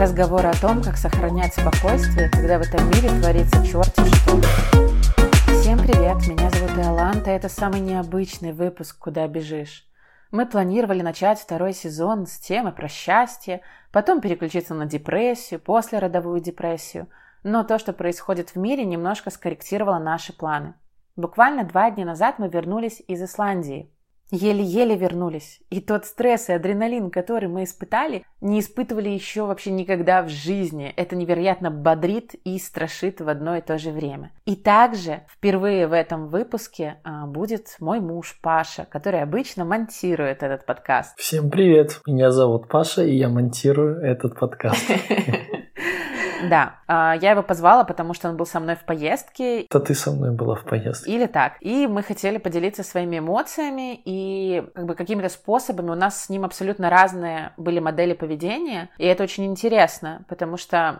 Разговоры о том, как сохранять спокойствие, когда в этом мире творится черти что. Всем привет, меня зовут Иоланта, это самый необычный выпуск «Куда бежишь?». Мы планировали начать второй сезон с темы про счастье, потом переключиться на депрессию, послеродовую депрессию, но то, что происходит в мире, немножко скорректировало наши планы. Буквально 2 дня назад мы вернулись из Исландии. Еле-еле вернулись. И тот стресс и адреналин, который мы испытали, не испытывали еще вообще никогда в жизни. Это невероятно бодрит и страшит в одно и то же время. И также впервые в этом выпуске будет мой муж Паша, который обычно монтирует этот подкаст. Всем привет! Меня зовут Паша, и я монтирую этот подкаст. Да, я его позвала, потому что он был со мной в поездке. Это ты со мной была в поездке. Или так. И мы хотели поделиться своими эмоциями и какими-то способами. У нас с ним абсолютно разные были модели поведения, и это очень интересно, потому что,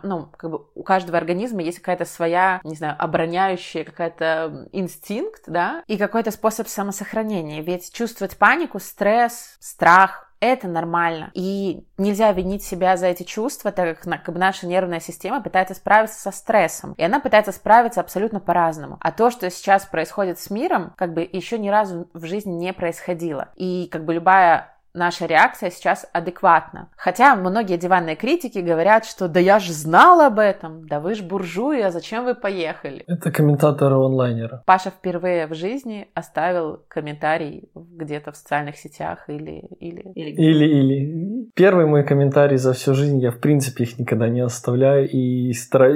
у каждого организма есть какая-то своя, обороняющая какая-то инстинкт, да, и какой-то способ самосохранения. Ведь чувствовать панику, стресс, страх — это нормально, и нельзя винить себя за эти чувства, так как наша нервная система пытается справиться со стрессом, и она пытается справиться абсолютно по-разному. А то, что сейчас происходит с миром, еще ни разу в жизни не происходило, и любая наша реакция сейчас адекватна. Хотя многие диванные критики говорят, что «да я ж знала об этом», «да вы ж буржуи, а зачем вы поехали?» Это комментаторы онлайнера. Паша впервые в жизни оставил комментарий где-то в социальных сетях или. Первый мой комментарий за всю жизнь, я в принципе их никогда не оставляю и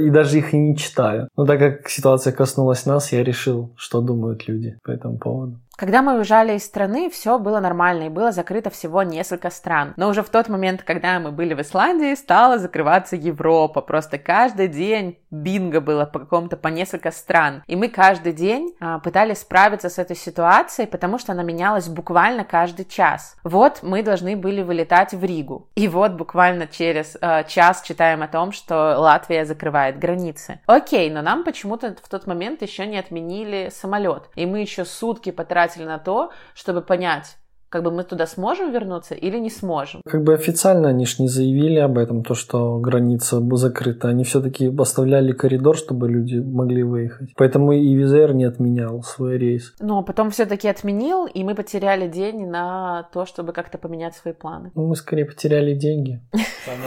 даже их и не читаю. Но так как ситуация коснулась нас, я решил, что думают люди по этому поводу. Когда мы уезжали из страны, все было нормально, и было закрыто всего несколько стран. Но уже в тот момент, когда мы были в Исландии, стала закрываться Европа. Просто каждый день бинго было по несколько стран. И мы каждый день пытались справиться с этой ситуацией, потому что она менялась буквально каждый час. Вот мы должны были вылетать в Ригу. И вот буквально через час читаем о том, что Латвия закрывает границы. Окей, но нам почему-то в тот момент еще не отменили самолет. И мы еще сутки потратили на то, чтобы понять, мы туда сможем вернуться или не сможем. Официально они ж не заявили об этом, то, что граница закрыта. Они все-таки оставляли коридор, чтобы люди могли выехать. Поэтому и Wizz Air не отменял свой рейс. Но потом все-таки отменил, и мы потеряли день на то, чтобы как-то поменять свои планы. Мы скорее потеряли деньги.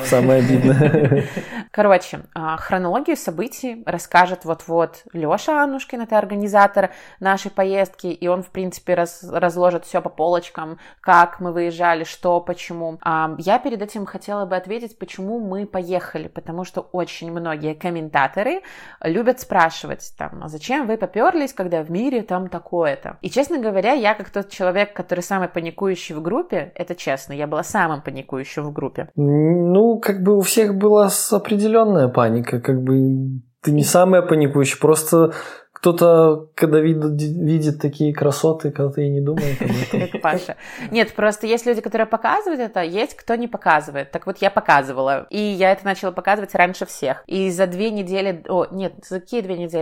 Самое обидное. Короче, хронологию событий расскажет вот-вот Лёша Анушкин, это организатор нашей поездки, и он, в принципе, разложит все по полочкам, как мы выезжали, что, почему. Я перед этим хотела бы ответить, почему мы поехали, потому что очень многие комментаторы любят спрашивать, зачем вы поперлись, когда в мире такое-то. И, честно говоря, я как тот человек, который самый паникующий в группе, это честно, я была самым паникующим в группе. У всех была определенная паника, ты не самая паникующая, просто... Кто-то, когда видит такие красоты, когда-то и не думает об этом. Как Паша. Нет, просто есть люди, которые показывают это, есть кто не показывает. Так вот, я показывала, и я это начала показывать раньше всех. И за 2 недели...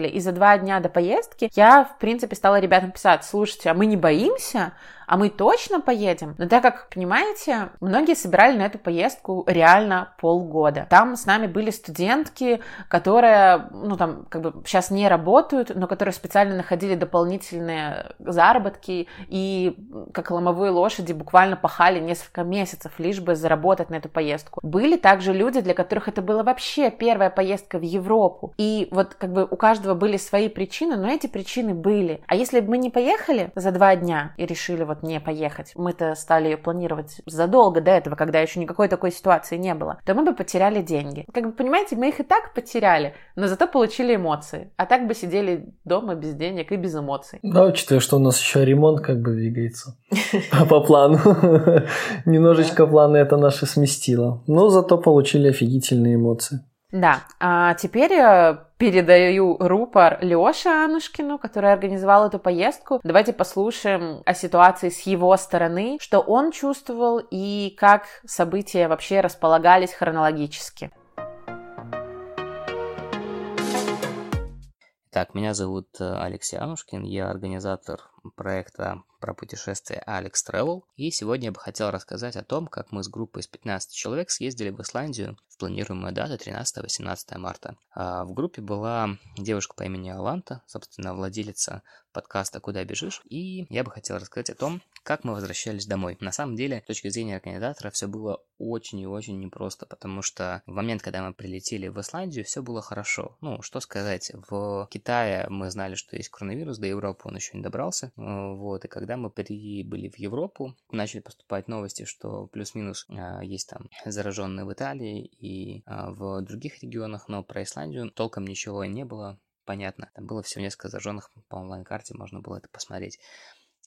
И за 2 дня до поездки я, в принципе, стала ребятам писать: слушайте, а мы не боимся? А мы точно поедем? Но так как, понимаете, многие собирали на эту поездку реально полгода. Там с нами были студентки, которые, сейчас не работают, но которые специально находили дополнительные заработки и, как ломовые лошади, буквально пахали несколько месяцев, лишь бы заработать на эту поездку. Были также люди, для которых это была вообще первая поездка в Европу. И у каждого были свои причины, но эти причины были. А если бы мы не поехали за 2 дня и решили не поехать, мы-то стали ее планировать задолго до этого, когда еще никакой такой ситуации не было, то мы бы потеряли деньги. Понимаете, мы их и так потеряли, но зато получили эмоции. А так бы сидели дома без денег и без эмоций. Да, учитывая, что у нас еще ремонт двигается по плану. Немножечко планы это наши сместило. Но зато получили офигительные эмоции. Да, а теперь передаю рупор Лёше Анушкину, который организовал эту поездку. Давайте послушаем о ситуации с его стороны, что он чувствовал и как события вообще располагались хронологически. Так, меня зовут Алексей Анушкин, я организатор проекта про путешествия Alex Travel, и сегодня я бы хотел рассказать о том, как мы с группой из 15 человек съездили в Исландию в планируемую дату 13-18 марта. В группе была девушка по имени Иоланта, собственно, владелица подкаста «Куда бежишь?», и я бы хотел рассказать о том, как мы возвращались домой. На самом деле, с точки зрения организатора, все было очень и очень непросто, потому что в момент, когда мы прилетели в Исландию, все было хорошо. Ну, что сказать, в Китае мы знали, что есть коронавирус, до Европы он еще не добрался. Вот, и когда мы прибыли в Европу, начали поступать новости, что плюс-минус есть там зараженные в Италии и в других регионах, но про Исландию толком ничего не было, понятно. Там было всего несколько зараженных по онлайн-карте, можно было это посмотреть.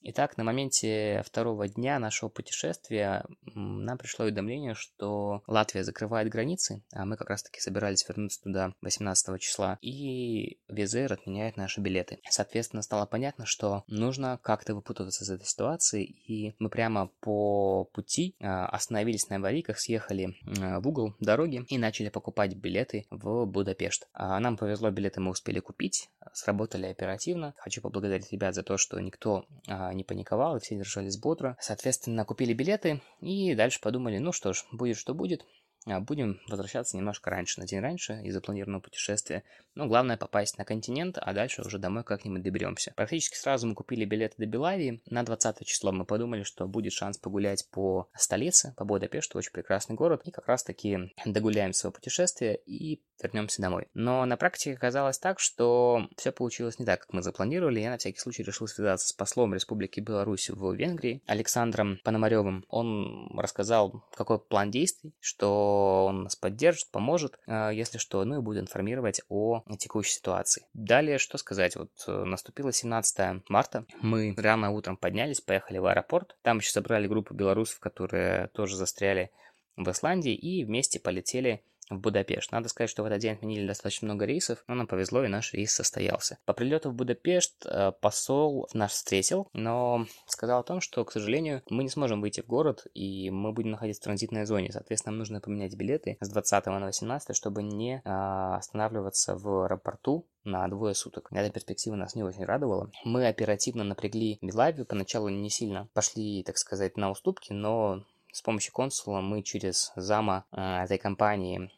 Итак, на моменте второго дня нашего путешествия нам пришло уведомление, что Латвия закрывает границы, а мы как раз-таки собирались вернуться туда 18 числа, и Wizz Air отменяет наши билеты. Соответственно, стало понятно, что нужно как-то выпутываться из этой ситуации, и мы прямо по пути остановились на аварийках, съехали в угол дороги и начали покупать билеты в Будапешт. Нам повезло, билеты мы успели купить, сработали оперативно. Хочу поблагодарить ребят за то, что никто не паниковал, и все держались бодро. Соответственно, купили билеты и дальше подумали, ну что ж, будет что будет. Будем возвращаться немножко раньше, на день раньше из запланированного путешествия. Но главное попасть на континент, а дальше уже домой как-нибудь доберемся. Практически сразу мы купили билеты до Белавии. На 20 число мы подумали, что будет шанс погулять по столице, по Будапешту, очень прекрасный город. И как раз-таки догуляем свое путешествие и вернемся домой. Но на практике оказалось так, что все получилось не так, как мы запланировали. Я на всякий случай решил связаться с послом Республики Беларусь в Венгрии Александром Пономаревым. Он рассказал, какой план действий, что он нас поддержит, поможет, если что, ну и будет информировать о текущей ситуации. Далее, что сказать, вот наступило 17 марта, мы рано утром поднялись, поехали в аэропорт, там еще собрали группу белорусов, которые тоже застряли в Исландии, и вместе полетели в Будапешт. Надо сказать, что в этот день отменили достаточно много рейсов, но нам повезло, и наш рейс состоялся. По прилету в Будапешт посол нас встретил, но сказал о том, что, к сожалению, мы не сможем выйти в город, и мы будем находиться в транзитной зоне. Соответственно, нам нужно поменять билеты с 20 на 18, чтобы не останавливаться в аэропорту на двое суток. Эта перспектива нас не очень радовала. Мы оперативно напрягли Белавию, поначалу не сильно пошли, так сказать, на уступки, но с помощью консула мы через зама этой компании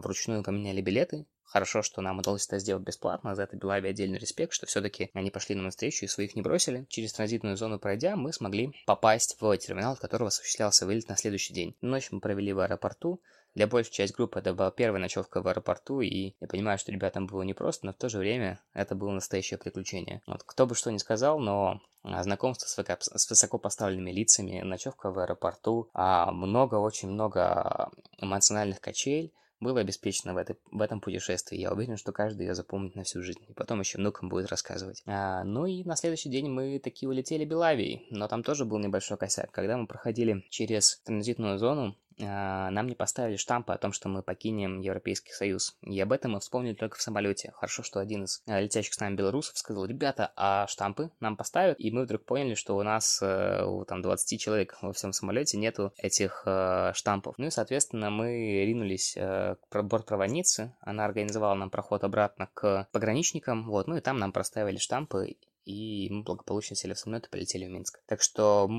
вручную поменяли билеты. Хорошо, что нам удалось это сделать бесплатно, за это Белавии отдельный респект, что все-таки они пошли нам навстречу и своих не бросили. Через транзитную зону пройдя, мы смогли попасть в терминал, от которого осуществлялся вылет на следующий день. Ночь мы провели в аэропорту. Для большей части группы это была первая ночевка в аэропорту, и я понимаю, что ребятам было непросто, но в то же время это было настоящее приключение. Вот, кто бы что ни сказал, но знакомство с высокопоставленными лицами, ночевка в аэропорту, очень много эмоциональных качелей было обеспечено в этом путешествии. Я уверен, что каждый ее запомнит на всю жизнь. И потом еще внукам будет рассказывать. Ну и на следующий день мы таки улетели Белавией. Но там тоже был небольшой косяк. Когда мы проходили через транзитную зону, нам не поставили штампы о том, что мы покинем Европейский Союз. И об этом мы вспомнили только в самолете. Хорошо, что один из летящих с нами белорусов сказал: ребята, а штампы нам поставят? И мы вдруг поняли, что у нас, там 20 человек во всем самолете нету этих штампов. Ну и, соответственно, мы ринулись к бортпроводнице. Она организовала нам проход обратно к пограничникам. Вот, ну и там нам проставили штампы, и мы благополучно сели в самолет и полетели в Минск. Так что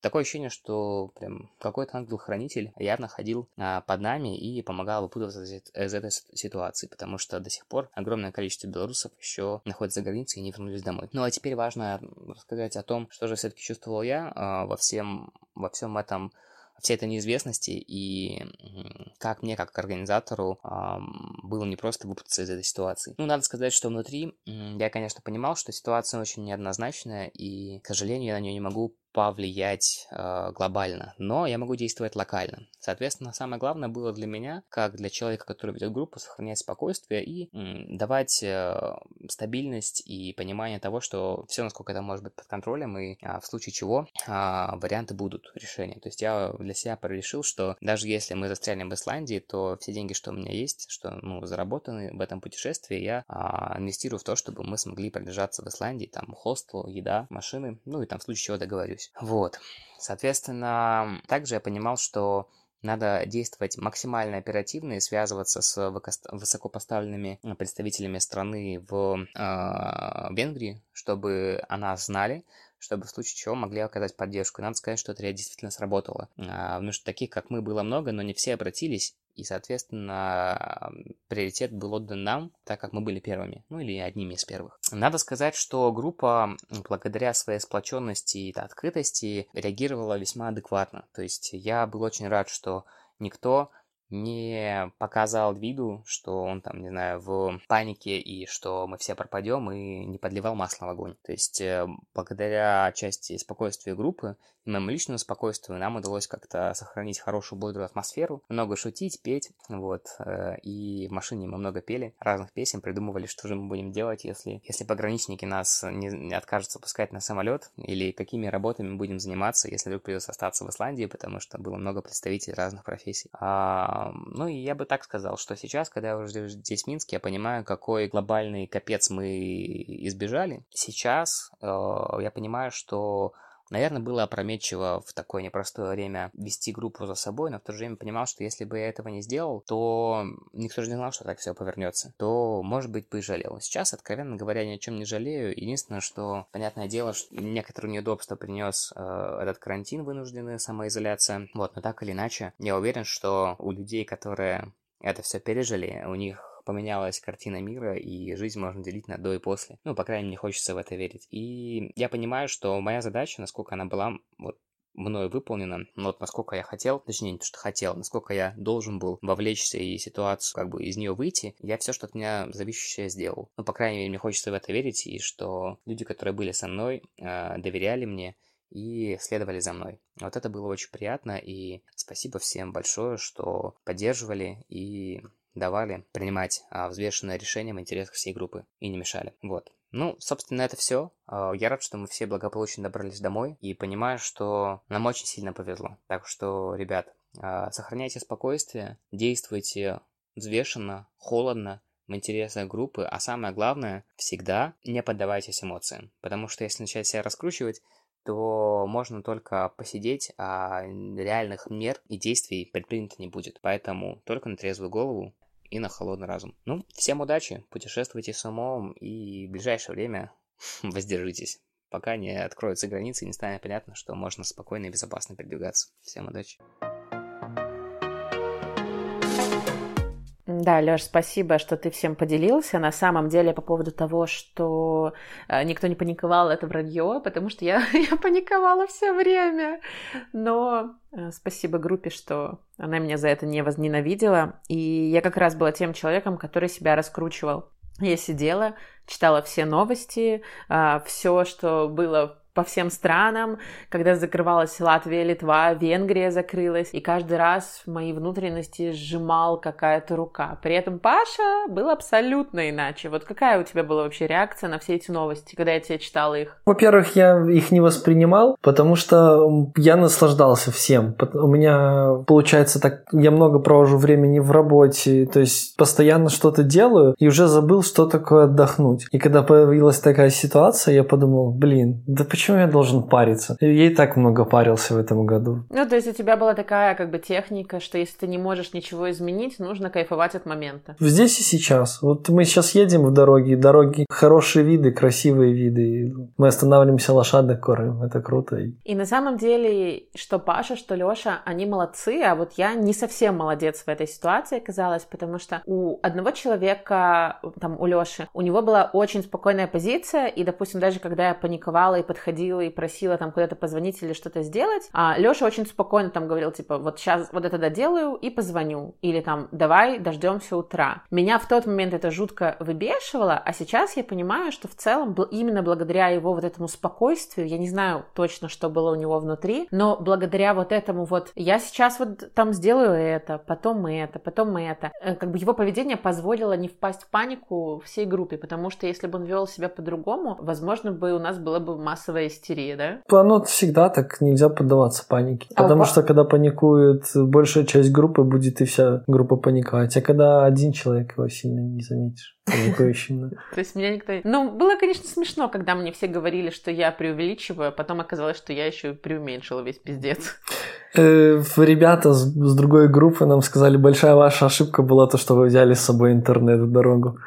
такое ощущение, что прям какой-то ангел-хранитель явно ходил под нами и помогал выпутываться из этой ситуации, потому что до сих пор огромное количество белорусов еще находятся за границей и не вернулись домой. Ну а теперь важно рассказать о том, что же все-таки чувствовал я во всем этом, всей этой неизвестности, и как мне, как организатору, было непросто выпутаться из этой ситуации. Ну, надо сказать, что внутри я, конечно, понимал, что ситуация очень неоднозначная, и, к сожалению, я на нее не могу повлиять глобально, но я могу действовать локально. Соответственно, самое главное было для меня, как для человека, который ведет группу, сохранять спокойствие и давать стабильность и понимание того, что все, насколько это может быть, под контролем, и в случае чего варианты будут решения. То есть я для себя решил, что даже если мы застрянем в Исландии, то все деньги, что у меня есть, что заработаны в этом путешествии, я инвестирую в то, чтобы мы смогли продержаться в Исландии, там хостел, еда, машины, ну и там в случае чего договорюсь. Вот, соответственно, также я понимал, что Надо действовать максимально оперативно и связываться с высокопоставленными представителями страны в Венгрии, чтобы о нас знали, чтобы в случае чего могли оказать поддержку. И надо сказать, что это действительно сработало. Потому что таких, как мы, было много, но не все обратились. И, соответственно, приоритет был отдан нам, так как мы были первыми, ну или одними из первых. Надо сказать, что группа, благодаря своей сплоченности и открытости, реагировала весьма адекватно. То есть я был очень рад, что никто не показал виду, что он там, не знаю, в панике и что мы все пропадем, и не подливал масло в огонь. То есть благодаря части спокойствия группы и моему личному спокойствию нам удалось как-то сохранить хорошую бодрую атмосферу, много шутить, петь, вот. И в машине мы много пели разных песен, придумывали, что же мы будем делать, если пограничники нас не откажутся пускать на самолет, или какими работами мы будем заниматься, если вдруг придется остаться в Исландии, потому что было много представителей разных профессий. Ну и я бы так сказал, что сейчас, когда я уже здесь в Минске, я понимаю, какой глобальный капец мы избежали. Сейчас я понимаю, что, наверное, было опрометчиво в такое непростое время вести группу за собой, но в то же время понимал, что если бы я этого не сделал, то никто же не знал, что так все повернется. То, может быть, бы и жалел. Сейчас, откровенно говоря, ни о чем не жалею. Единственное, что, понятное дело, что некоторые неудобства принес этот карантин, вынужденная самоизоляция. Вот, но так или иначе, я уверен, что у людей, которые это все пережили, у них поменялась картина мира, и жизнь можно делить на до и после. Ну, по крайней мере, мне хочется в это верить. И я понимаю, что моя задача, насколько она была вот мною выполнена, но вот насколько я хотел, точнее, не то, что хотел, насколько я должен был вовлечься и ситуацию, как бы, из нее выйти, я все, что от меня зависящее, сделал. Ну, по крайней мере, мне хочется в это верить, и что люди, которые были со мной, доверяли мне и следовали за мной. Вот это было очень приятно, и спасибо всем большое, что поддерживали и давали принимать взвешенное решение в интересах всей группы и не мешали. Вот. Ну, собственно, это все. Я рад, что мы все благополучно добрались домой и понимаю, что нам очень сильно повезло. Так что, ребят, сохраняйте спокойствие, действуйте взвешенно, холодно, в интересах группы, а самое главное, всегда не поддавайтесь эмоциям. Потому что если начать себя раскручивать, то можно только посидеть, а реальных мер и действий предпринято не будет. Поэтому только на трезвую голову и на холодный разум. Ну, всем удачи, путешествуйте с умом и в ближайшее время воздержитесь, пока не откроются границы и не станет понятно, что можно спокойно и безопасно передвигаться. Всем удачи. Да, Лёш, спасибо, что ты всем поделился. На самом деле, по поводу того, что никто не паниковал, это вранье, потому что я паниковала все время. Но спасибо группе, что она меня за это не возненавидела. И я как раз была тем человеком, который себя раскручивал. Я сидела, читала все новости, все, что было по всем странам, когда закрывалась Латвия, Литва, Венгрия закрылась, и каждый раз мои внутренности сжимал какая-то рука. При этом Паша был абсолютно иначе. Вот какая у тебя была вообще реакция на все эти новости, когда я тебе читала их? Во-первых, я их не воспринимал, потому что я наслаждался всем. У меня, получается, так, я много провожу времени в работе, то есть постоянно что-то делаю, и уже забыл, что такое отдохнуть. И когда появилась такая ситуация, я подумал, да почему я должен париться? Я и так много парился в этом году. Ну, то есть у тебя была такая как бы техника, что если ты не можешь ничего изменить, нужно кайфовать от момента. Здесь и сейчас. Вот мы сейчас едем в дороги хорошие виды, красивые виды. Мы останавливаемся, лошадок кормим. Это круто. И на самом деле, что Паша, что Лёша, они молодцы, а вот я не совсем молодец в этой ситуации оказалась, потому что у одного человека, там, у Лёши, у него была очень спокойная позиция, и, допустим, даже когда я паниковала и подходила и просила там куда-то позвонить или что-то сделать, а Лёша очень спокойно там говорил, типа, вот сейчас вот это доделаю и позвоню, или там, давай дождёмся утра. Меня в тот момент это жутко выбешивало, а сейчас я понимаю, что в целом именно благодаря его вот этому спокойствию, я не знаю точно, что было у него внутри, но благодаря вот этому вот, я сейчас вот там сделаю это, потом это, потом это, как бы его поведение позволило не впасть в панику всей группе, потому что если бы он вёл себя по-другому, возможно бы у нас было бы масса истерия, да? Оно всегда так, нельзя поддаваться панике. Потому что, когда паникует большая часть группы, будет и вся группа паниковать. А когда один человек, его сильно не заметишь. Паникующим, да. То есть меня никто... Ну, было, конечно, смешно, когда мне все говорили, что я преувеличиваю, а потом оказалось, что я еще и преуменьшила весь пиздец. Ребята с другой группы нам сказали, большая ваша ошибка была то, что вы взяли с собой интернет в дорогу.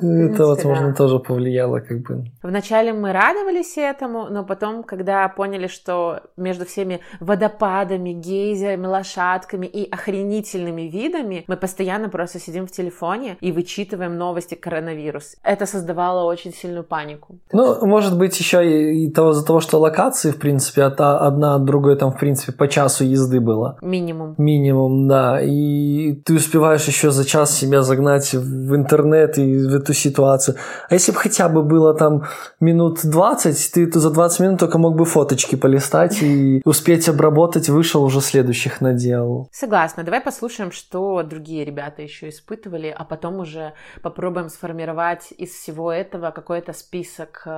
Это, возможно, тоже повлияло как бы. Вначале мы радовались этому, но потом, когда поняли, что между всеми водопадами, гейзерами, лошадками и охренительными видами мы постоянно просто сидим в телефоне и вычитываем новости коронавирус. Это создавало очень сильную панику. Ну, может быть, еще и из-за того, что локации, в принципе, одна от другой там, в принципе, по часу езды было. Минимум. Минимум, да. И ты успеваешь еще за час себя загнать в интернет и в эту ситуацию. А если бы хотя бы было там минут 20, ты за 20 минут только мог бы фоточки полистать и успеть обработать, вышел уже следующих наделал. Согласна. Давай послушаем, что другие ребята еще испытывали, а потом уже попробуем сформировать из всего этого какой-то список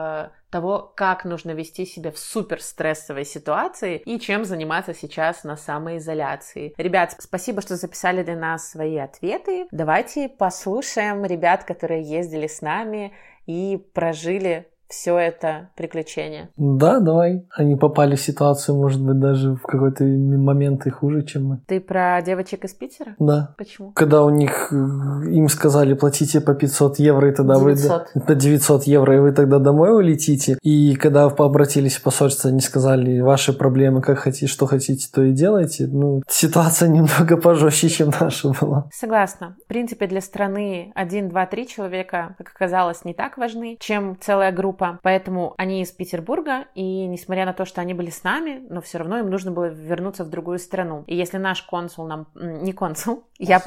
того, как нужно вести себя в суперстрессовой ситуации и чем заниматься сейчас на самоизоляции. Ребят, спасибо, что записали для нас свои ответы. Давайте послушаем ребят, которые ездили с нами и прожили все это приключение. Да, давай. Они попали в ситуацию, может быть, даже в какой-то момент и хуже, чем мы. Ты про девочек из Питера? Да. Почему? Когда у них, им сказали, платите по 500 евро, и тогда 900. По 900 евро, и вы тогда домой улетите. И когда обратились в посольство, они сказали, ваши проблемы, как хотите, что хотите, то и делайте. Ну, ситуация немного пожестче, чем наша была. Согласна. В принципе, для страны 1, 2, 3 человека, как оказалось, не так важны, чем целая группа. Поэтому они из Петербурга, и несмотря на то, что они были с нами, но все равно им нужно было вернуться в другую страну. И если наш консул нам... Не консул. Я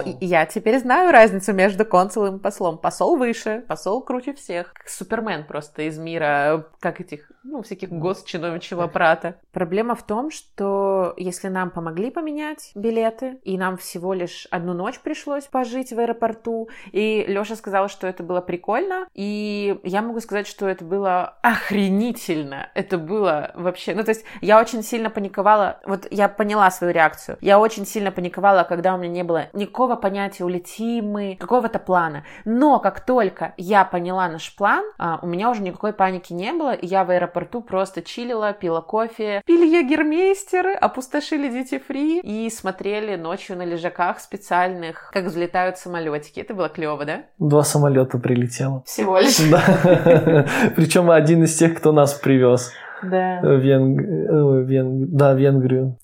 теперь знаю разницу между консулом и послом. Посол выше, посол круче всех. Как Супермен просто из мира, как этих, всяких госчиновничьего аппарата. Проблема в том, что если нам помогли поменять билеты, и нам всего лишь одну ночь пришлось пожить в аэропорту, и Лёша сказала, что это было прикольно, и я могу сказать, что это было охренительно. Это было вообще... Ну, то есть, я очень сильно паниковала. Вот я поняла свою реакцию. Я очень сильно паниковала, когда у меня не было никакого понятия, улетим мы, какого-то плана. Но как только я поняла наш план, у меня уже никакой паники не было. И я в аэропорту просто чилила, пила кофе, пили ягермейстеры, опустошили дьюти-фри и смотрели ночью на лежаках специальных, как взлетают самолетики. Это было клево, да? 2 самолета прилетело. Всего лишь. Причем один из тех, кто нас привез. Да. Венгрию.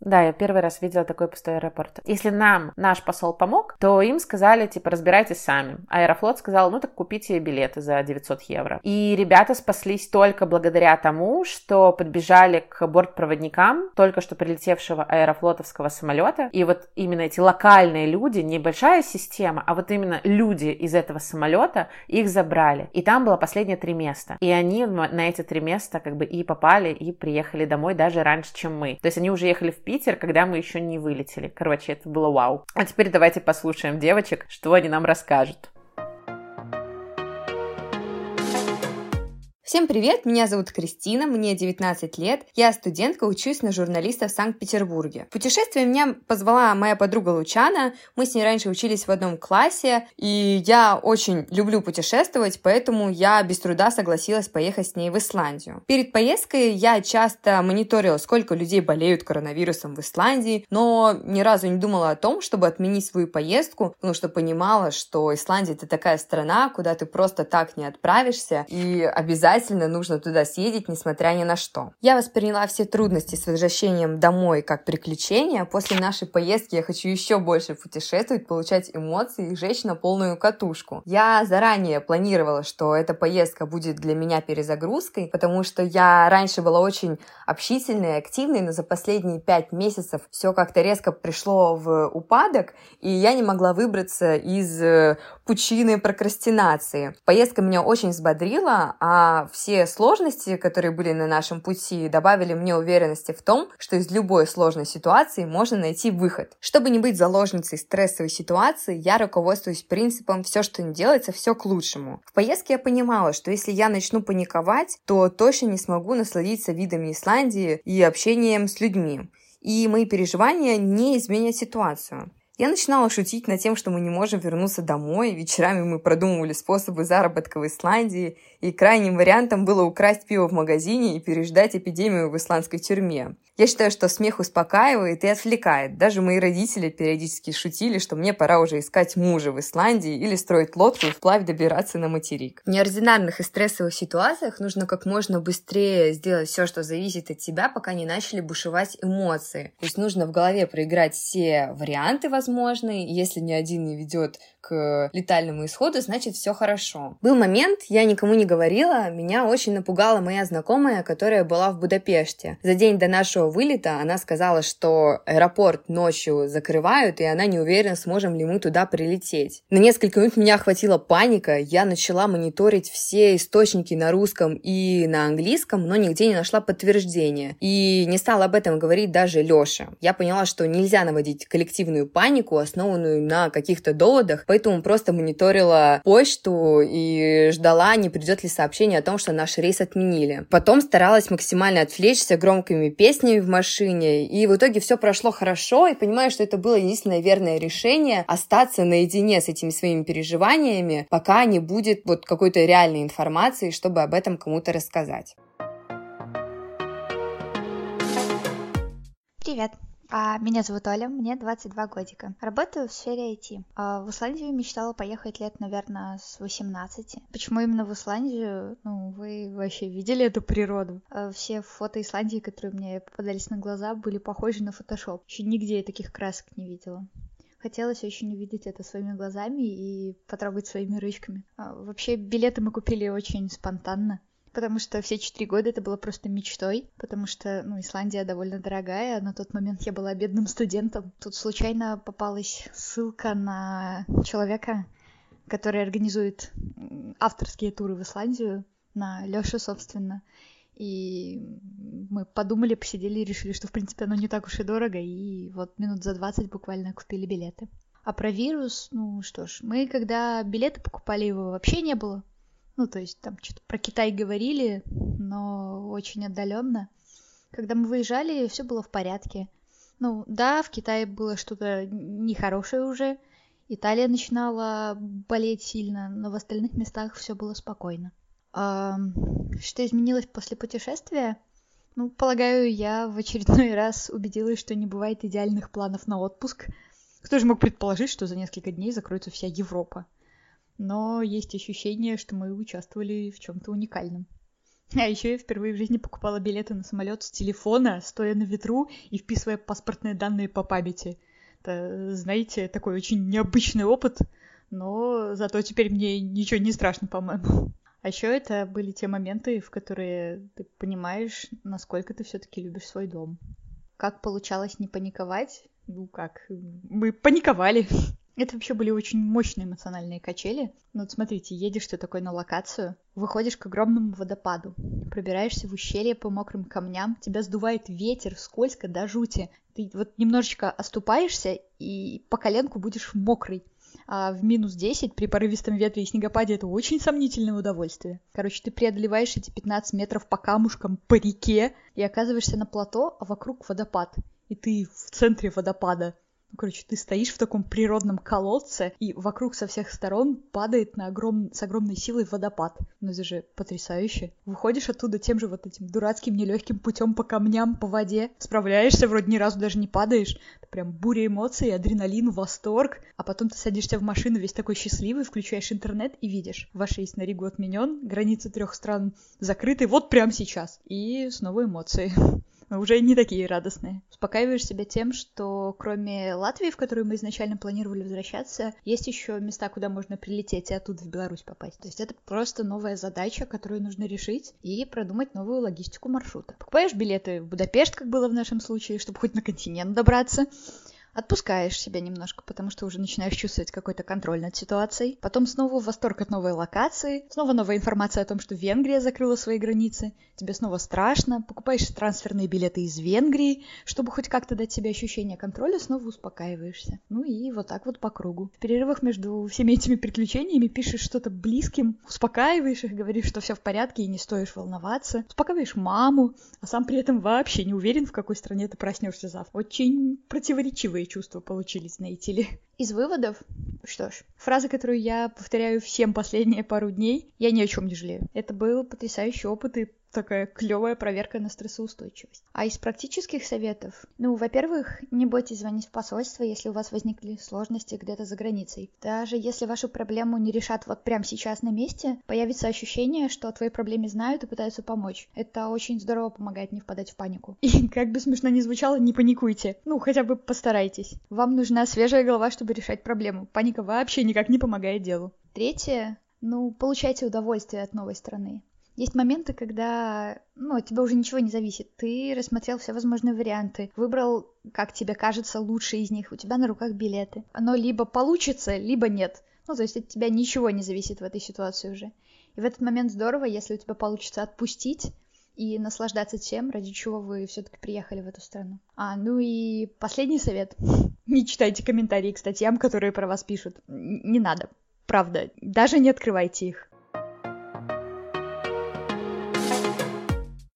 Да, я первый раз видела такой пустой аэропорт. Если нам наш посол помог, то им сказали, типа, разбирайтесь сами. Аэрофлот сказал, так купите билеты за 900 евро. И ребята спаслись только благодаря тому, что подбежали к бортпроводникам только что прилетевшего аэрофлотовского самолета. И вот именно эти локальные люди, небольшая система, а вот именно люди из этого самолета их забрали. И там было последние 3 места. И они на эти 3 места как бы и попали, и приехали домой даже раньше, чем мы. То есть они уже ехали в Питер, когда мы еще не вылетели. Короче, это было вау. А теперь давайте послушаем девочек, что они нам расскажут. Всем привет, меня зовут Кристина, мне 19 лет, я студентка, учусь на журналиста в Санкт-Петербурге. В путешествие меня позвала моя подруга Лучана, мы с ней раньше учились в одном классе, и я очень люблю путешествовать, поэтому я без труда согласилась поехать с ней в Исландию. Перед поездкой я часто мониторила, сколько людей болеют коронавирусом в Исландии, но ни разу не думала о том, чтобы отменить свою поездку, потому что понимала, что Исландия — это такая страна, куда ты просто так не отправишься, и обязательно нужно туда съездить, несмотря ни на что. Я восприняла все трудности с возвращением домой как приключения. После нашей поездки я хочу еще больше путешествовать, получать эмоции и жечь на полную катушку. Я заранее планировала, что эта поездка будет для меня перезагрузкой, потому что я раньше была очень общительной и активной, но за последние 5 месяцев все как-то резко пришло в упадок, и я не могла выбраться из пучины прокрастинации. Поездка меня очень взбодрила, а все сложности, которые были на нашем пути, добавили мне уверенности в том, что из любой сложной ситуации можно найти выход. Чтобы не быть заложницей стрессовой ситуации, я руководствуюсь принципом «все, что не делается, все к лучшему». В поездке я понимала, что если я начну паниковать, то точно не смогу насладиться видами Исландии и общением с людьми, и мои переживания не изменят ситуацию. Я начинала шутить над тем, что мы не можем вернуться домой, вечерами мы продумывали способы заработка в Исландии и крайним вариантом было украсть пиво в магазине и переждать эпидемию в исландской тюрьме. Я считаю, что смех успокаивает и отвлекает. Даже мои родители периодически шутили, что мне пора уже искать мужа в Исландии или строить лодку и вплавь добираться на материк. В неординарных и стрессовых ситуациях нужно как можно быстрее сделать все, что зависит от тебя, пока не начали бушевать эмоции. То есть нужно в голове проиграть все варианты возможные. Если ни один не ведет к летальному исходу, значит, все хорошо. Был момент, я никому не говорила, меня очень напугала моя знакомая, которая была в Будапеште. За день до нашего вылета она сказала, что аэропорт ночью закрывают, и она не уверена, сможем ли мы туда прилететь. На несколько минут меня охватила паника, я начала мониторить все источники на русском и на английском, но нигде не нашла подтверждения. И не стала об этом говорить даже Лёше. Я поняла, что нельзя наводить коллективную панику, основанную на каких-то доводах, поэтому просто мониторила почту и ждала, не придет ли сообщение о том, что наш рейс отменили. Потом старалась максимально отвлечься громкими песнями в машине, и в итоге все прошло хорошо, и понимаю, что это было единственное верное решение — остаться наедине с этими своими переживаниями, пока не будет вот какой-то реальной информации, чтобы об этом кому-то рассказать. Привет! Меня зовут Оля, мне 22 годика. Работаю в сфере IT. В Исландию мечтала поехать лет, наверное, с 18. Почему именно в Исландию? Ну, вы вообще видели эту природу? Все фото Исландии, которые мне попадались на глаза, были похожи на фотошоп. Еще нигде я таких красок не видела. Хотелось очень увидеть это своими глазами и потрогать своими ручками. Вообще, билеты мы купили очень спонтанно. Потому что все 4 года это было просто мечтой, потому что, Исландия довольно дорогая, на тот момент я была бедным студентом. Тут случайно попалась ссылка на человека, который организует авторские туры в Исландию, на Лёшу, собственно. И мы подумали, посидели и решили, что, в принципе, оно не так уж и дорого, и вот минут за 20 буквально купили билеты. А про вирус, мы когда билеты покупали, его вообще не было. То есть там что-то про Китай говорили, но очень отдаленно. Когда мы выезжали, все было в порядке. В Китае было что-то нехорошее уже. Италия начинала болеть сильно, но в остальных местах все было спокойно. Что изменилось после путешествия? Полагаю, я в очередной раз убедилась, что не бывает идеальных планов на отпуск. Кто же мог предположить, что за несколько дней закроется вся Европа? Но есть ощущение, что мы участвовали в чем-то уникальном. А еще я впервые в жизни покупала билеты на самолет с телефона, стоя на ветру и вписывая паспортные данные по памяти. Это, знаете, такой очень необычный опыт, но зато теперь мне ничего не страшно, по-моему. А еще это были те моменты, в которые ты понимаешь, насколько ты все-таки любишь свой дом. Как получалось не паниковать? Мы паниковали. Это вообще были очень мощные эмоциональные качели. Смотрите, едешь ты такой на локацию, выходишь к огромному водопаду, пробираешься в ущелье по мокрым камням, тебя сдувает ветер, скользко до жути. Ты вот немножечко оступаешься и по коленку будешь мокрый. А в минус 10 при порывистом ветре и снегопаде это очень сомнительное удовольствие. Ты преодолеваешь эти 15 метров по камушкам, по реке, и оказываешься на плато, а вокруг водопад. И ты в центре водопада. Ты стоишь в таком природном колодце, и вокруг со всех сторон падает с огромной силой водопад. Это же потрясающе. Выходишь оттуда тем же вот этим дурацким нелегким путем по камням, по воде. Справляешься, вроде ни разу даже не падаешь. Это прям буря эмоций, адреналин, восторг. А потом ты садишься в машину весь такой счастливый, включаешь интернет и видишь. Ваш рейс на Ригу отменен, границы 3 стран закрыты, вот прямо сейчас. И снова эмоции. Но уже не такие радостные. Успокаиваешь себя тем, что кроме Латвии, в которую мы изначально планировали возвращаться, есть еще места, куда можно прилететь и оттуда в Беларусь попасть. То есть это просто новая задача, которую нужно решить и продумать новую логистику маршрута. Покупаешь билеты в Будапешт, как было в нашем случае, чтобы хоть на континент добраться. Отпускаешь себя немножко, потому что уже начинаешь чувствовать какой-то контроль над ситуацией. Потом снова восторг от новой локации, снова новая информация о том, что Венгрия закрыла свои границы. Тебе снова страшно, покупаешь трансферные билеты из Венгрии, чтобы хоть как-то дать себе ощущение контроля, снова успокаиваешься. И вот так вот по кругу. В перерывах между всеми этими приключениями пишешь что-то близким, успокаиваешь их, говоришь, что все в порядке и не стоишь волноваться. Успокаиваешь маму, а сам при этом вообще не уверен, в какой стране ты проснешься завтра. Очень противоречивые чувства получились, знаете ли. Из выводов, что ж, фраза, которую я повторяю всем последние пару дней, я ни о чем не жалею. Это был потрясающий опыт и такая клевая проверка на стрессоустойчивость. А из практических советов, во-первых, не бойтесь звонить в посольство, если у вас возникли сложности где-то за границей. Даже если вашу проблему не решат вот прямо сейчас на месте, появится ощущение, что о твоей проблеме знают и пытаются помочь. Это очень здорово помогает не впадать в панику. И как бы смешно ни звучало, не паникуйте. Хотя бы постарайтесь. Вам нужна свежая голова, чтобы решать проблему. Паника вообще никак не помогает делу. Третье, получайте удовольствие от новой страны. Есть моменты, когда, от тебя уже ничего не зависит. Ты рассмотрел все возможные варианты, выбрал, как тебе кажется, лучший из них. У тебя на руках билеты. Оно либо получится, либо нет. То есть от тебя ничего не зависит в этой ситуации уже. И в этот момент здорово, если у тебя получится отпустить и наслаждаться тем, ради чего вы все-таки приехали в эту страну. И последний совет. Не читайте комментарии к статьям, которые про вас пишут. Не надо. Правда. Даже не открывайте их.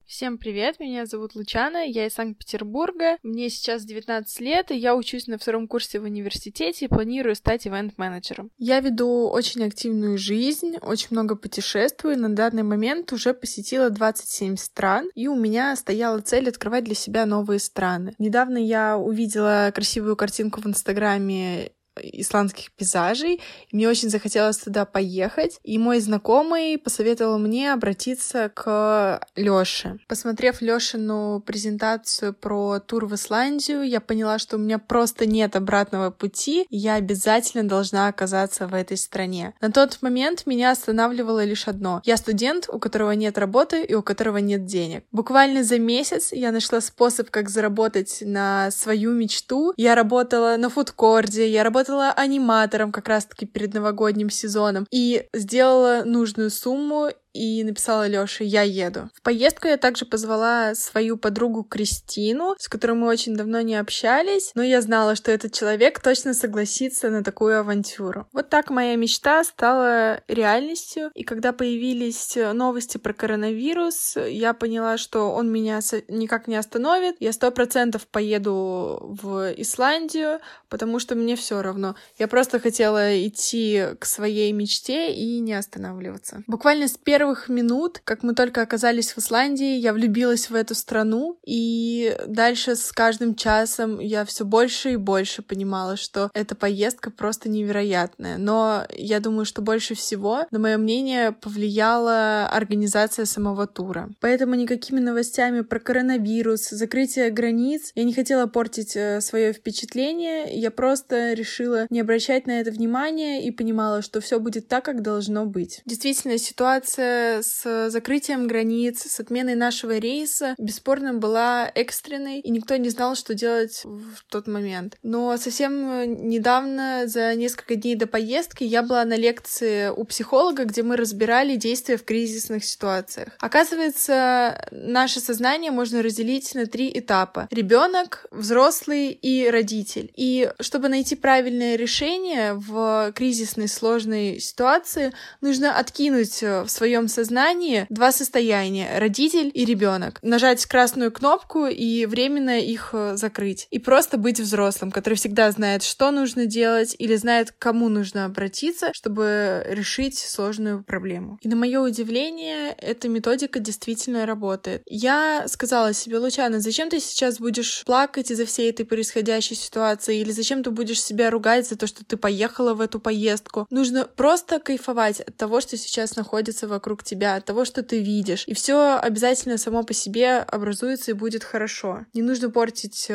Всем привет, меня зовут Лучана, я из Санкт-Петербурга, мне сейчас 19 лет, и я учусь на втором курсе в университете и планирую стать ивент-менеджером. Я веду очень активную жизнь, очень много путешествую, на данный момент уже посетила 27 стран, и у меня стояла цель открывать для себя новые страны. Недавно я увидела красивую картинку в Инстаграме исландских пейзажей. Мне очень захотелось туда поехать, и мой знакомый посоветовал мне обратиться к Лёше. Посмотрев Лёшину презентацию про тур в Исландию, я поняла, что у меня просто нет обратного пути, и я обязательно должна оказаться в этой стране. На тот момент меня останавливало лишь одно. Я студент, у которого нет работы и у которого нет денег. Буквально за месяц я нашла способ, как заработать на свою мечту. Я работала на фудкорде, я работала аниматором как раз-таки перед новогодним сезоном и сделала нужную сумму и написала Лёше: «Я еду». В поездку я также позвала свою подругу Кристину, с которой мы очень давно не общались, но я знала, что этот человек точно согласится на такую авантюру. Вот так моя мечта стала реальностью, и когда появились новости про коронавирус, я поняла, что он меня никак не остановит, я 100% поеду в Исландию, потому что мне все равно. Я просто хотела идти к своей мечте и не останавливаться. Буквально с первых минут, как мы только оказались в Исландии, я влюбилась в эту страну, и дальше с каждым часом я все больше и больше понимала, что эта поездка просто невероятная. Но я думаю, что больше всего на мое мнение повлияла организация самого тура. Поэтому никакими новостями про коронавирус, закрытие границ я не хотела портить свое впечатление, я просто решила не обращать на это внимания и понимала, что все будет так, как должно быть. Действительно, ситуация с закрытием границ, с отменой нашего рейса, бесспорно, была экстренной, и никто не знал, что делать в тот момент. Но совсем недавно, за несколько дней до поездки, я была на лекции у психолога, где мы разбирали действия в кризисных ситуациях. Оказывается, наше сознание можно разделить на 3 этапа: ребенок, взрослый и родитель. И чтобы найти правильное решение в кризисной сложной ситуации, нужно откинуть в своем сознании 2 состояния — родитель и ребенок, нажать красную кнопку и временно их закрыть, и просто быть взрослым, который всегда знает, что нужно делать, или знает, к кому нужно обратиться, чтобы решить сложную проблему. И на мое удивление, эта методика действительно работает. Я сказала себе: «Лучана, зачем ты сейчас будешь плакать из-за всей этой происходящей ситуации, или зачем ты будешь себя ругать за то, что ты поехала в эту поездку? Нужно просто кайфовать от того, что сейчас находится вокруг тебя, от того, что ты видишь, и все обязательно само по себе образуется и будет хорошо. Не нужно портить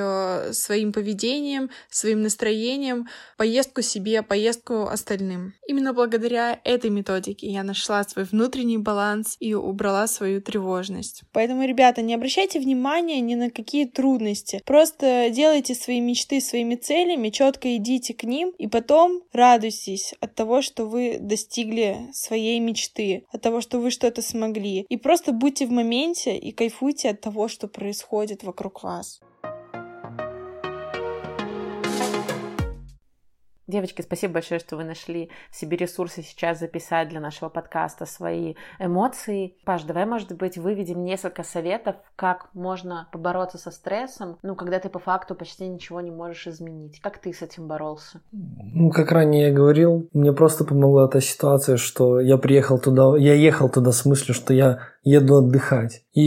своим поведением, своим настроением поездку себе, поездку остальным». Именно благодаря этой методике я нашла свой внутренний баланс и убрала свою тревожность. Поэтому, ребята, не обращайте внимания ни на какие трудности, просто делайте свои мечты своими целями, четко идите к ним, и потом радуйтесь от того, что вы достигли своей мечты, от того, что вы что-то смогли. И просто будьте в моменте и кайфуйте от того, что происходит вокруг вас. Девочки, спасибо большое, что вы нашли в себе ресурсы сейчас записать для нашего подкаста свои эмоции. Паш, давай, может быть, выведем несколько советов, как можно побороться со стрессом, когда ты по факту почти ничего не можешь изменить. Как ты с этим боролся? Как ранее я говорил, мне просто помогла та ситуация, что я ехал туда с мыслью, что я еду отдыхать. И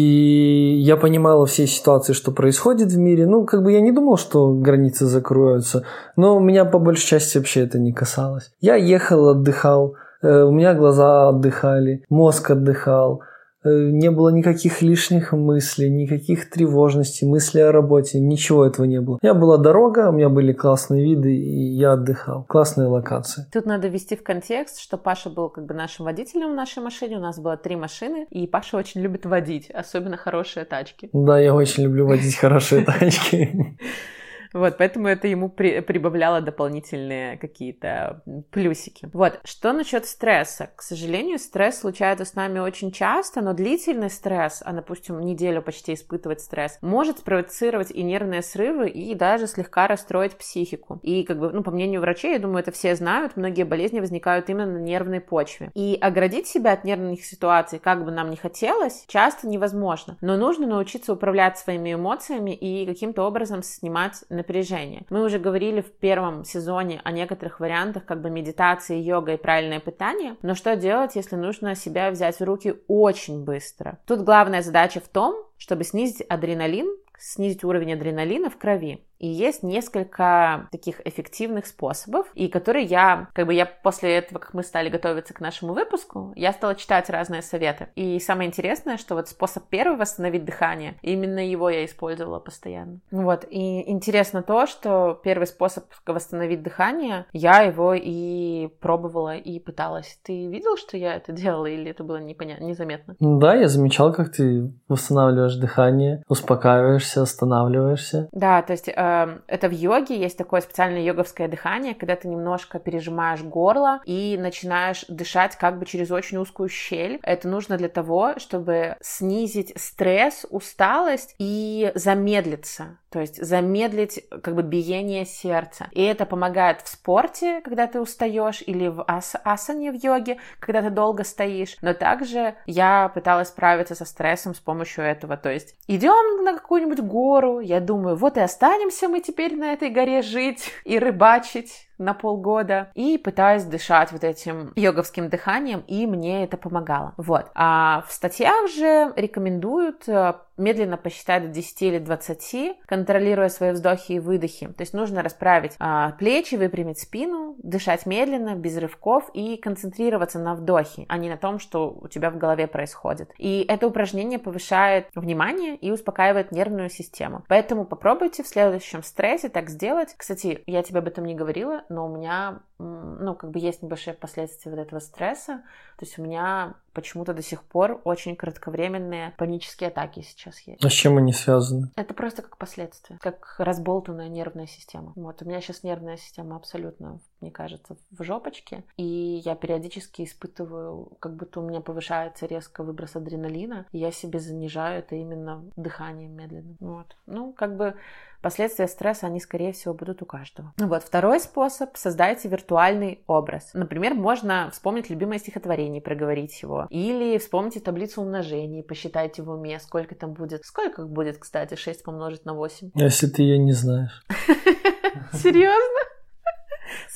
я понимала все ситуации, что происходит в мире. Я не думал, что границы закроются, но меня по большей части вообще это не касалось. Я ехал, отдыхал, у меня глаза отдыхали, мозг отдыхал. Не было никаких лишних мыслей, никаких тревожностей, мыслей о работе, ничего этого не было. У меня была дорога, у меня были классные виды, и я отдыхал. Классные локации. Тут надо ввести в контекст, что Паша был нашим водителем в нашей машине, у нас было 3 машины, и Паша очень любит водить, особенно хорошие тачки. Да, я очень люблю водить хорошие тачки. Поэтому это ему прибавляло дополнительные какие-то плюсики. Что насчет стресса? К сожалению, стресс случается с нами очень часто, но длительный стресс, допустим, неделю почти испытывать стресс, может спровоцировать и нервные срывы, и даже слегка расстроить психику. И, по мнению врачей, я думаю, это все знают, многие болезни возникают именно на нервной почве. И оградить себя от нервных ситуаций, как бы нам ни хотелось, часто невозможно. Но нужно научиться управлять своими эмоциями и каким-то образом снимать напряжение. Мы уже говорили в первом сезоне о некоторых вариантах медитации, йога и правильное питание, но что делать, если нужно себя взять в руки очень быстро? Тут главная задача в том, чтобы снизить уровень адреналина в крови. И есть несколько таких эффективных способов, и которые я после этого, как мы стали готовиться к нашему выпуску, я стала читать разные советы. И самое интересное, что способ первый — восстановить дыхание. Именно его я использовала постоянно. И интересно то, что первый способ восстановить дыхание, я его и пробовала, и пыталась. Ты видел, что я это делала, или это было незаметно? Да, я замечал, как ты восстанавливаешь дыхание, успокаиваешься, останавливаешься. Да, то есть... Это в йоге есть такое специальное йоговское дыхание, когда ты немножко пережимаешь горло и начинаешь дышать через очень узкую щель. Это нужно для того, чтобы снизить стресс, усталость и замедлиться. То есть замедлить биение сердца. И это помогает в спорте, когда ты устаешь, или в асане, в йоге, когда ты долго стоишь. Но также я пыталась справиться со стрессом с помощью этого. То есть идем на какую-нибудь гору, я думаю, и останемся мы теперь на этой горе жить и рыбачить на полгода, и пытаюсь дышать этим йоговским дыханием, и мне это помогало. А в статьях же рекомендуют медленно посчитать до 10 или 20, контролируя свои вздохи и выдохи. То есть нужно расправить плечи, выпрямить спину, дышать медленно, без рывков, и концентрироваться на вдохе, а не на том, что у тебя в голове происходит. И это упражнение повышает внимание и успокаивает нервную систему. Поэтому попробуйте в следующем стрессе так сделать. Кстати, я тебе об этом не говорила, но у меня, есть небольшие последствия этого стресса. То есть у меня почему-то до сих пор очень кратковременные панические атаки сейчас есть. А с чем они связаны? Это просто как последствия, как разболтанная нервная система. У меня сейчас нервная система абсолютно, мне кажется, в жопочке, и я периодически испытываю, как будто у меня повышается резко выброс адреналина, и я себе занижаю это именно дыханием медленным. Последствия стресса, они, скорее всего, будут у каждого. Второй способ — создайте виртуальный образ. Например, можно вспомнить любимое стихотворение, проговорить его. Или вспомните таблицу умножений, посчитайте в уме, сколько там будет. Сколько будет, кстати, 6 помножить на 8? Если ты ее не знаешь. Серьезно?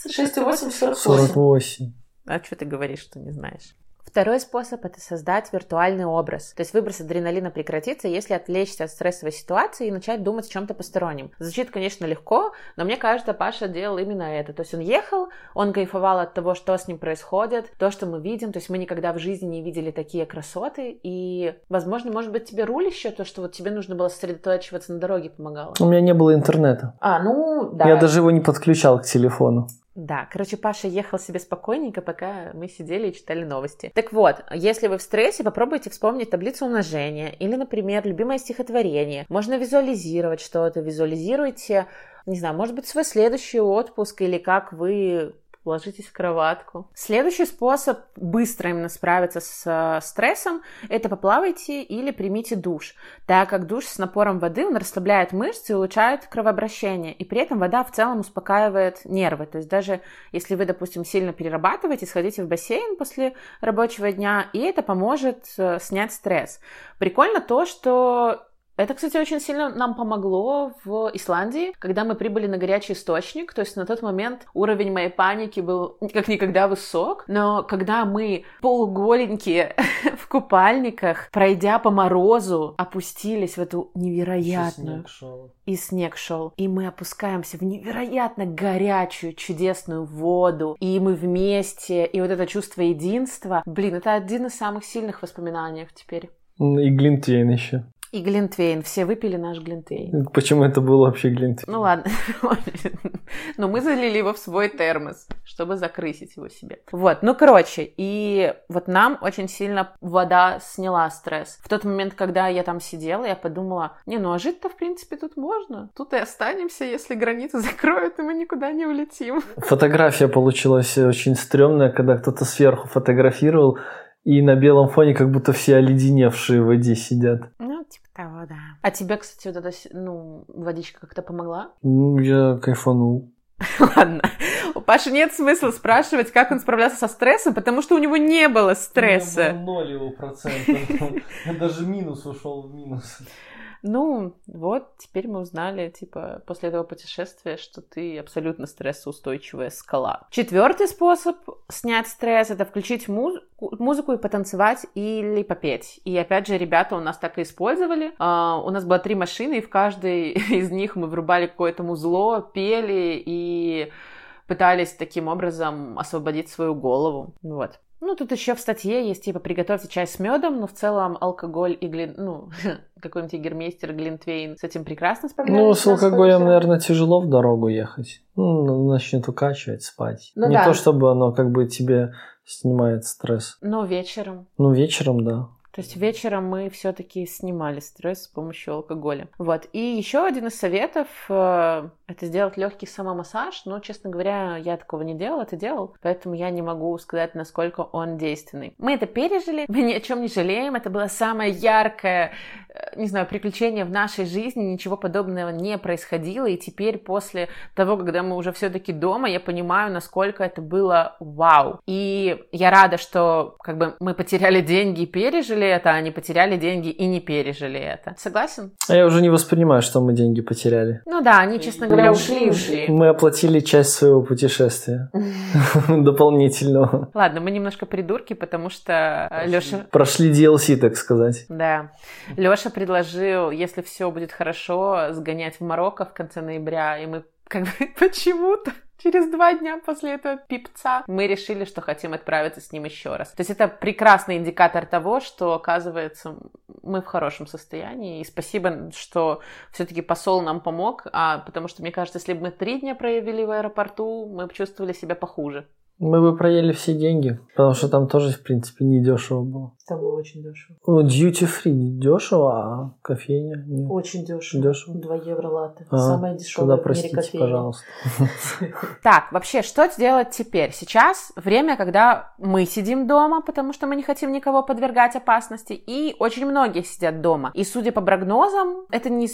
6 и 8 — 48. А что ты говоришь, что не знаешь? Второй способ — это создать виртуальный образ. То есть выброс адреналина прекратится, если отвлечься от стрессовой ситуации и начать думать о чем-то постороннем. Звучит, конечно, легко, но мне кажется, Паша делал именно это. То есть он ехал, он кайфовал от того, что с ним происходит, то, что мы видим. То есть мы никогда в жизни не видели такие красоты. И, возможно, может быть, тебе руль еще, то, что тебе нужно было сосредотачиваться на дороге, помогало. У меня не было интернета. Да. Я даже его не подключал к телефону. Да, Паша ехал себе спокойненько, пока мы сидели и читали новости. Так вот, если вы в стрессе, попробуйте вспомнить таблицу умножения или, например, любимое стихотворение. Можно визуализировать что-то, визуализируйте, не знаю, может быть, свой следующий отпуск или как вы... ложитесь в кроватку. Следующий способ быстро именно справиться с стрессом – это поплавайте или примите душ, так как душ с напором воды, он расслабляет мышцы и улучшает кровообращение, и при этом вода в целом успокаивает нервы. То есть даже если вы, допустим, сильно перерабатываете, сходите в бассейн после рабочего дня, и это поможет снять стресс. Прикольно то, что... Это, кстати, очень сильно нам помогло в Исландии, когда мы прибыли на горячий источник, то есть на тот момент уровень моей паники был как никогда высок, но когда мы полуголенькие в купальниках, пройдя по морозу, опустились в эту невероятную... И снег шел, и мы опускаемся в невероятно горячую, чудесную воду, и мы вместе, и вот это чувство единства, блин, это один из самых сильных воспоминаний теперь. И глинтвейн еще. И глинтвейн. Все выпили наш глинтвейн. Почему это был вообще глинтвейн? Ну ладно. Но мы залили его в свой термос, чтобы закрысить его себе. Вот. Ну, короче. И вот нам очень сильно вода сняла стресс. В тот момент, когда я там сидела, я подумала, а жить-то, в принципе, тут можно. Тут и останемся, если границы закроют, и мы никуда не улетим. Фотография получилась очень стрёмная, когда кто-то сверху фотографировал, и на белом фоне как будто все оледеневшие в воде сидят. Типа того, да. А тебе, кстати, вот эта, водичка как-то помогла? Я кайфанул. Ладно. У Паши нет смысла спрашивать, как он справлялся со стрессом, потому что у него не было стресса. У меня было 0%. Даже минус ушел в минус. Теперь мы узнали, после этого путешествия, что ты абсолютно стрессоустойчивая скала. Четвертый способ снять стресс – это включить музыку и потанцевать или попеть. И опять же, ребята у нас так и использовали. У нас было 3 машины, и в каждой из них мы врубали какое-то музло, пели и пытались таким образом освободить свою голову. Вот. Тут еще в статье есть, приготовьте чай с медом, но в целом алкоголь и какой-нибудь гермейстер, глинтвейн с этим прекрасно справляется. С алкоголем, наверное, тяжело в дорогу ехать. Начнет укачивать, спать. То, чтобы оно тебе снимает стресс. Но вечером. Вечером, да. То есть вечером мы все-таки снимали стресс с помощью алкоголя. Вот. И еще один из советов – это сделать легкий самомассаж. Но, честно говоря, я такого не делала, ты делал. Поэтому я не могу сказать, насколько он действенный. Мы это пережили, мы ни о чем не жалеем. Это было самое яркое, приключение в нашей жизни. Ничего подобного не происходило. И теперь, после того, когда мы уже все-таки дома, я понимаю, насколько это было вау. И я рада, что мы потеряли деньги и пережили это, они потеряли деньги и не пережили это. Согласен? А я уже не воспринимаю, что мы деньги потеряли. Они, честно говоря, ушли. Мы оплатили часть своего путешествия. Дополнительного. Ладно, мы немножко придурки, потому что Лёша... Прошли DLC, так сказать. Да. Лёша предложил, если все будет хорошо, сгонять в Марокко в конце ноября, и мы почему-то через 2 дня после этого пипца мы решили, что хотим отправиться с ним еще раз. То есть это прекрасный индикатор того, что, оказывается, мы в хорошем состоянии. И спасибо, что все-таки посол нам помог, потому что, мне кажется, если бы мы 3 дня провели в аэропорту, мы бы чувствовали себя похуже. Мы бы проели все деньги, потому что там тоже, в принципе, не дешево было. Там было очень дешево. Duty free дешево, а кофейня нет. Очень дешево. 2 евро латте. Самая дешевая в мире кофейня. Простите, пожалуйста. Так, вообще, что делать теперь? Сейчас время, когда мы сидим дома, потому что мы не хотим никого подвергать опасности, и очень многие сидят дома. И, судя по прогнозам, это не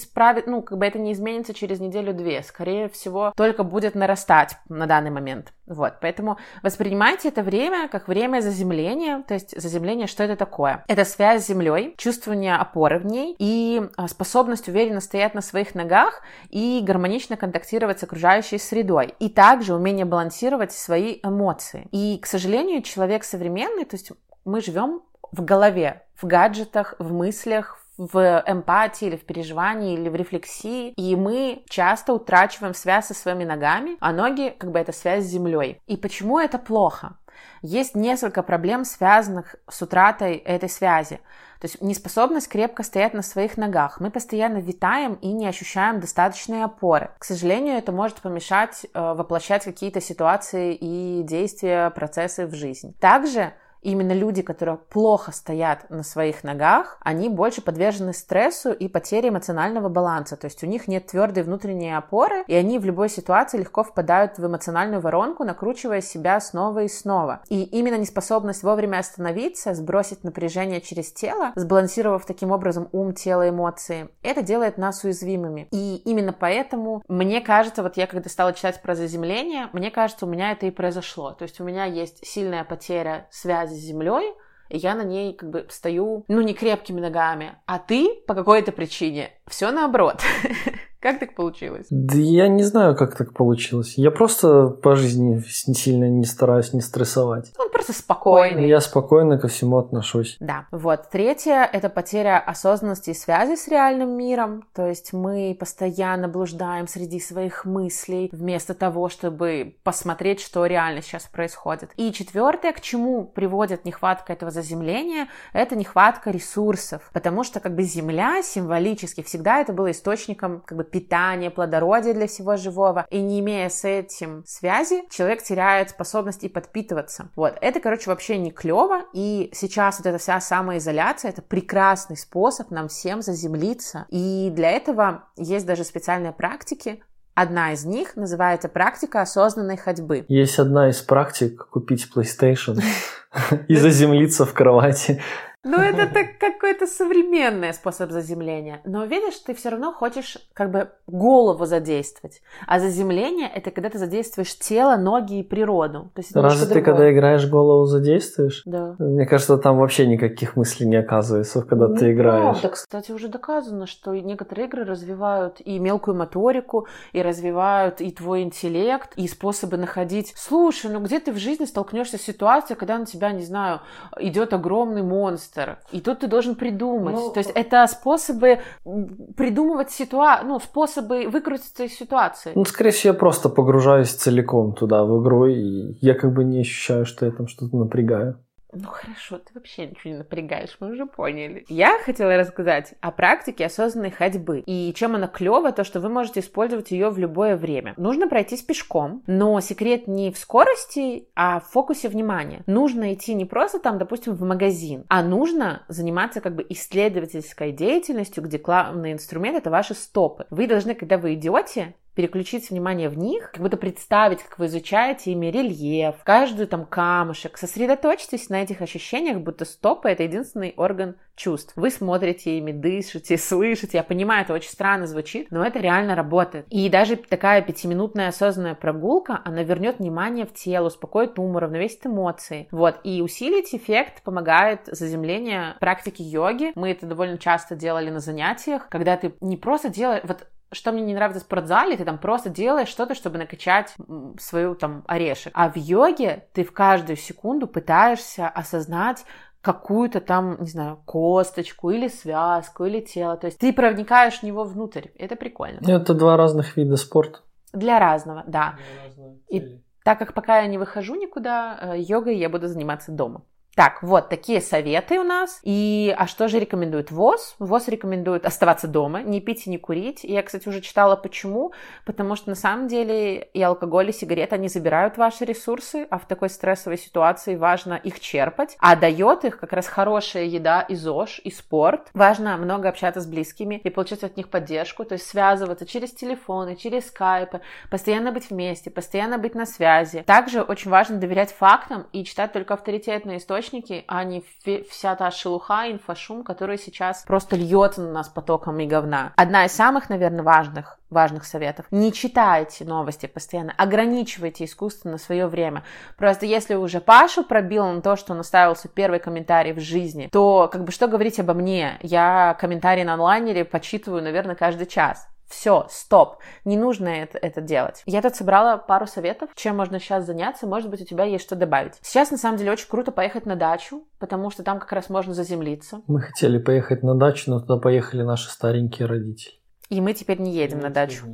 это не изменится через неделю-две. Скорее всего, только будет нарастать на данный момент. Вот, поэтому воспринимайте это время как время заземления. То есть заземление, что это такое? Это связь с землей, чувствование опоры в ней и способность уверенно стоять на своих ногах и гармонично контактировать с окружающей средой. И также умение балансировать свои эмоции. И, к сожалению, человек современный, то есть мы живем в голове, в гаджетах, в мыслях, в эмпатии или в переживании или в рефлексии, и мы часто утрачиваем связь со своими ногами, а ноги это связь с землей. И почему это плохо? Есть несколько проблем, связанных с утратой этой связи. То есть неспособность крепко стоять на своих ногах. Мы постоянно витаем и не ощущаем достаточной опоры. К сожалению, это может помешать воплощать какие-то ситуации и действия, процессы в жизнь. Также Именно люди, которые плохо стоят на своих ногах, они больше подвержены стрессу и потере эмоционального баланса. То есть у них нет твердой внутренней опоры, и они в любой ситуации легко впадают в эмоциональную воронку, накручивая себя снова и снова. И именно неспособность вовремя остановиться, сбросить напряжение через тело, сбалансировав таким образом ум, тело, эмоции, это делает нас уязвимыми. И именно поэтому, мне кажется, вот я когда стала читать про заземление, мне кажется, у меня это и произошло. То есть у меня есть сильная потеря связи с землей, и я на ней как бы стою, ну, не крепкими ногами, а ты по какой-то причине все наоборот. Как так получилось? Да я не знаю, как так получилось. Я просто по жизни сильно не стараюсь не стрессовать. Он просто спокойный. Я спокойно ко всему отношусь. Да, вот. Третье — это потеря осознанности и связи с реальным миром. То есть мы постоянно блуждаем среди своих мыслей, вместо того, чтобы посмотреть, что реально сейчас происходит. И четвертое, к чему приводит нехватка этого заземления, это нехватка ресурсов. Потому что как бы земля символически всегда это было источником как бы питание, плодородие для всего живого. И не имея с этим связи, человек теряет способность и подпитываться. Вот. Это, короче, вообще не клево. И сейчас вот эта вся самоизоляция — это прекрасный способ нам всем заземлиться. И для этого есть даже специальные практики. Одна из них называется практика осознанной ходьбы. Есть одна из практик — купить PlayStation и заземлиться в кровати. Ну, это так, какой-то современный способ заземления. Но видишь, ты все равно хочешь как бы голову задействовать. А заземление — это когда ты задействуешь тело, ноги и природу. То есть разве ты, когда играешь, голову задействуешь? Да. Мне кажется, там вообще никаких мыслей не оказывается, когда ты играешь. Да, кстати, уже доказано, что некоторые игры развивают и мелкую моторику, и развивают и твой интеллект, и способы находить. Слушай, ну где ты в жизни столкнешься с ситуацией, когда на тебя, не знаю, идет огромный монстр? И тут ты должен придумать. Ну, то есть это способы придумывать ситуацию, ну, способы выкрутиться из ситуации. Ну, скорее всего, я просто погружаюсь целиком туда, в игру, и я как бы не ощущаю, что я там что-то напрягаю. Ну хорошо, ты вообще ничего не напрягаешь, мы уже поняли. Я хотела рассказать о практике осознанной ходьбы. И чем она клёва, то что вы можете использовать ее в любое время. Нужно пройтись пешком, но секрет не в скорости, а в фокусе внимания. Нужно идти не просто там, допустим, в магазин, а нужно заниматься как бы исследовательской деятельностью, где главный инструмент — это ваши стопы. Вы должны, когда вы идете, переключить внимание в них, как будто представить, как вы изучаете ими рельеф, каждую там камушек. Сосредоточьтесь на этих ощущениях, будто стопы — это единственный орган чувств. Вы смотрите ими, дышите, слышите. Я понимаю, это очень странно звучит, но это реально работает. И даже такая 5-минутная осознанная прогулка, она вернет внимание в тело, успокоит ум, уравновесит эмоции. Вот. И усилить эффект помогает заземление практики йоги. Мы это довольно часто делали на занятиях, когда ты не просто делаешь... Вот что мне не нравится в спортзале, ты там просто делаешь что-то, чтобы накачать свою там орешек. А в йоге ты в каждую секунду пытаешься осознать какую-то там, не знаю, косточку или связку, или тело. То есть ты проникаешь в него внутрь. Это прикольно. Это два разных вида спорта. Для разного, да. И так как пока я не выхожу никуда, йогой я буду заниматься дома. Так, вот такие советы у нас. И, а что же рекомендует ВОЗ? ВОЗ рекомендует оставаться дома, не пить и не курить. Я, кстати, уже читала, почему. Потому что, на самом деле, и алкоголь, и сигареты, они забирают ваши ресурсы, а в такой стрессовой ситуации важно их черпать. А дает их как раз хорошая еда и ЗОЖ, и спорт. Важно много общаться с близкими и получать от них поддержку, то есть связываться через телефоны, через скайпы, постоянно быть вместе, постоянно быть на связи. Также очень важно доверять фактам и читать только авторитетные источники, а не вся та шелуха, инфошум, который сейчас просто льется на нас потоком и говна. Одна из самых, наверное, важных советов. Не читайте новости постоянно, ограничивайте искусственно свое время. Просто если уже Пашу пробил на то, что он оставился первый комментарий в жизни, то как бы что говорить обо мне? Я комментарии на онлайнере почитываю, наверное, каждый час. Все, стоп, не нужно это делать. Я тут собрала пару советов, чем можно сейчас заняться, может быть, у тебя есть что добавить. Сейчас, на самом деле, очень круто поехать на дачу, потому что там как раз можно заземлиться. Мы хотели поехать на дачу, но туда поехали наши старенькие родители. И мы теперь не едем на дачу.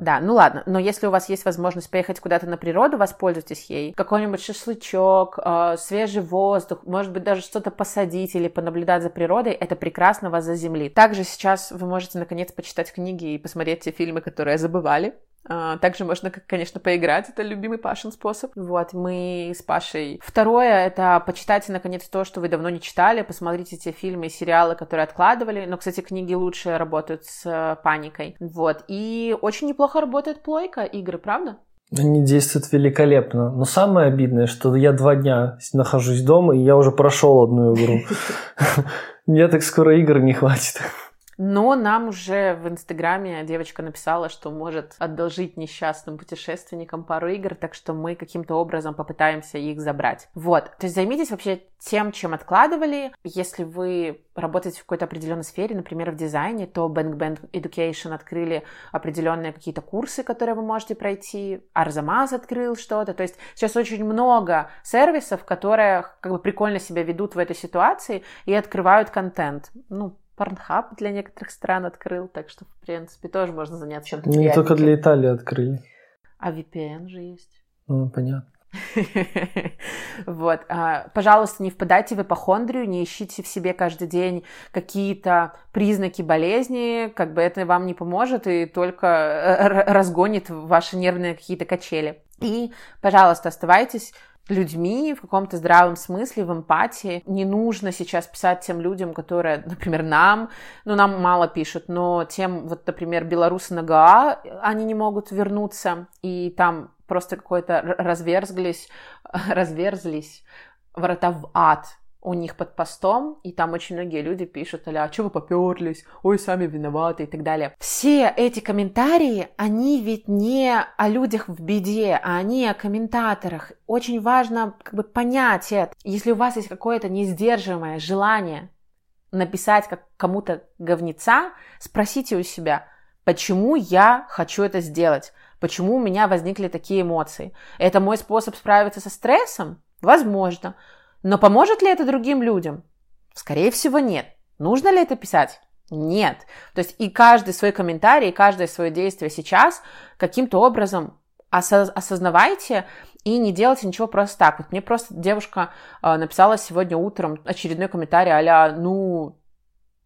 Да, ну ладно, но если у вас есть возможность поехать куда-то на природу, воспользуйтесь ей. Какой-нибудь шашлычок, свежий воздух, может быть, даже что-то посадить или понаблюдать за природой, это прекрасно вас заземлит. Также сейчас вы можете, наконец, почитать книги и посмотреть те фильмы, которые забывали. Также можно, конечно, поиграть, это любимый Пашин способ. Вот, мы с Пашей. Второе, это почитайте, наконец, то, что вы давно не читали, посмотрите те фильмы и сериалы, которые откладывали. Но, кстати, книги лучше работают с паникой. Вот, и очень неплохо работает плойка игры, правда? Они действуют великолепно. Но самое обидное, что я 2 дня нахожусь дома, и я уже прошел одну игру. Мне так скоро игр не хватит. Но нам уже в Инстаграме девочка написала, что может одолжить несчастным путешественникам пару игр, так что мы каким-то образом попытаемся их забрать. Вот, то есть займитесь вообще тем, чем откладывали. Если вы работаете в какой-то определенной сфере, например, в дизайне, то Bang Bang Education открыли определенные какие-то курсы, которые вы можете пройти. Арзамас открыл что-то. То есть сейчас очень много сервисов, которые как бы прикольно себя ведут в этой ситуации и открывают контент. Ну, Порнхаб для некоторых стран открыл, так что, в принципе, тоже можно заняться чем-то. Не только для Италии открыли. А VPN же есть. Ну, понятно. Вот. Пожалуйста, не впадайте в ипохондрию, не ищите в себе каждый день какие-то признаки болезни, как бы это вам не поможет и только разгонит ваши нервные какие-то качели. И, пожалуйста, оставайтесь людьми в каком-то здравом смысле, в эмпатии. Не нужно сейчас писать тем людям, которые, например, нам, ну, нам мало пишут, но тем, вот, например, белорусы на ГАА, они не могут вернуться, и там просто какой-то разверзлись врата в ад у них под постом, и там очень многие люди пишут, а чего вы попёрлись, ой, сами виноваты и так далее. Все эти комментарии, они ведь не о людях в беде, а они о комментаторах. Очень важно как бы понять это. Если у вас есть какое-то несдерживаемое желание написать как кому-то говнеца, спросите у себя, почему я хочу это сделать, почему у меня возникли такие эмоции. Это мой способ справиться со стрессом? Возможно. Но поможет ли это другим людям? Скорее всего, нет. Нужно ли это писать? Нет. То есть и каждый свой комментарий, и каждое свое действие сейчас каким-то образом осознавайте и не делайте ничего просто так. Вот мне просто девушка написала сегодня утром очередной комментарий а-ля «Ну,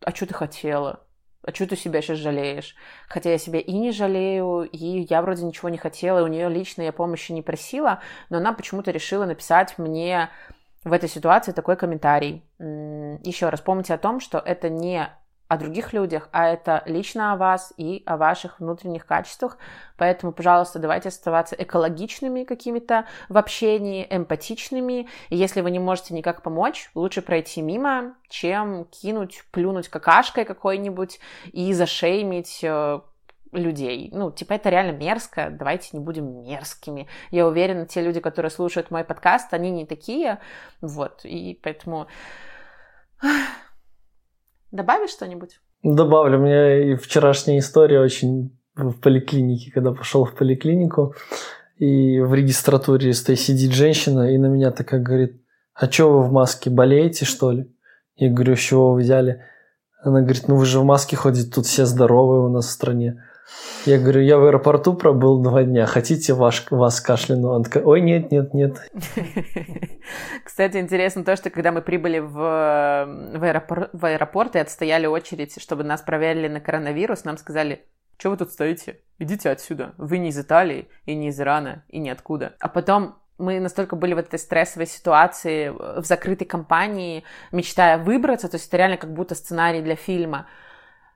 а что ты хотела? А что ты себя сейчас жалеешь?» Хотя я себя и не жалею, и я вроде ничего не хотела, и у нее лично я помощи не просила, но она почему-то решила написать мне в этой ситуации такой комментарий. Еще раз, помните о том, что это не о других людях, а это лично о вас и о ваших внутренних качествах. Поэтому, пожалуйста, давайте оставаться экологичными какими-то в общении, эмпатичными. И если вы не можете никак помочь, лучше пройти мимо, чем кинуть, плюнуть какашкой какой-нибудь и зашеймить людей. Ну, типа, это реально мерзко, давайте не будем мерзкими. Я уверена, те люди, которые слушают мой подкаст, они не такие, вот, и поэтому... Добавишь что-нибудь? Добавлю. У меня и вчерашняя история очень в поликлинике, когда пошел в поликлинику, и в регистратуре сидит женщина, и на меня такая говорит: а что вы в маске, болеете, что ли? Я говорю, с чего вы взяли? Она говорит, ну вы же в маске ходите, тут все здоровые у нас в стране. Я говорю, я в аэропорту пробыл 2 дня, хотите вас кашляну? Он такой, ой, нет. Кстати, интересно то, что когда мы прибыли в аэропорт и отстояли очередь, чтобы нас проверили на коронавирус, нам сказали, что вы тут стоите? Идите отсюда, вы не из Италии, и не из Ирана, и ниоткуда. А потом мы настолько были в этой стрессовой ситуации, в закрытой компании, мечтая выбраться, то есть это реально как будто сценарий для фильма,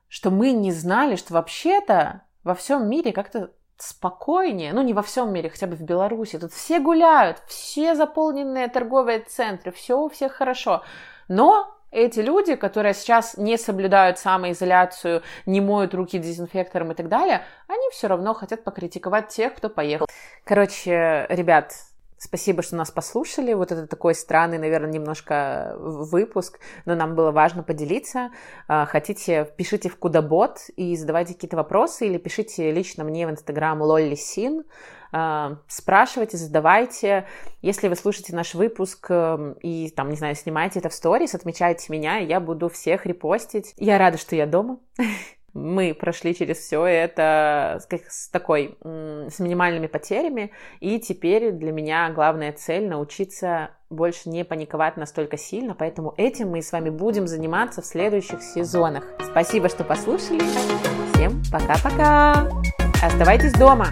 что мы не знали, что вообще-то во всем мире как-то спокойнее, ну не во всем мире, хотя бы в Беларуси, тут все гуляют, все заполненные торговые центры, все у всех хорошо, но эти люди, которые сейчас не соблюдают самоизоляцию, не моют руки дезинфектором и так далее, они все равно хотят покритиковать тех, кто поехал. Короче, ребят, спасибо, что нас послушали. Вот это такой странный, наверное, немножко выпуск, но нам было важно поделиться. Хотите, пишите в Кудабот и задавайте какие-то вопросы, или пишите лично мне в Инстаграм LollySin. Спрашивайте, задавайте. Если вы слушаете наш выпуск и, там, не знаю, снимаете это в сторис, отмечайте меня, я буду всех репостить. Я рада, что я дома. Мы прошли через все это с минимальными потерями, и теперь для меня главная цель — научиться больше не паниковать настолько сильно, поэтому этим мы с вами будем заниматься в следующих сезонах. Спасибо, что послушали, всем пока-пока! Оставайтесь дома!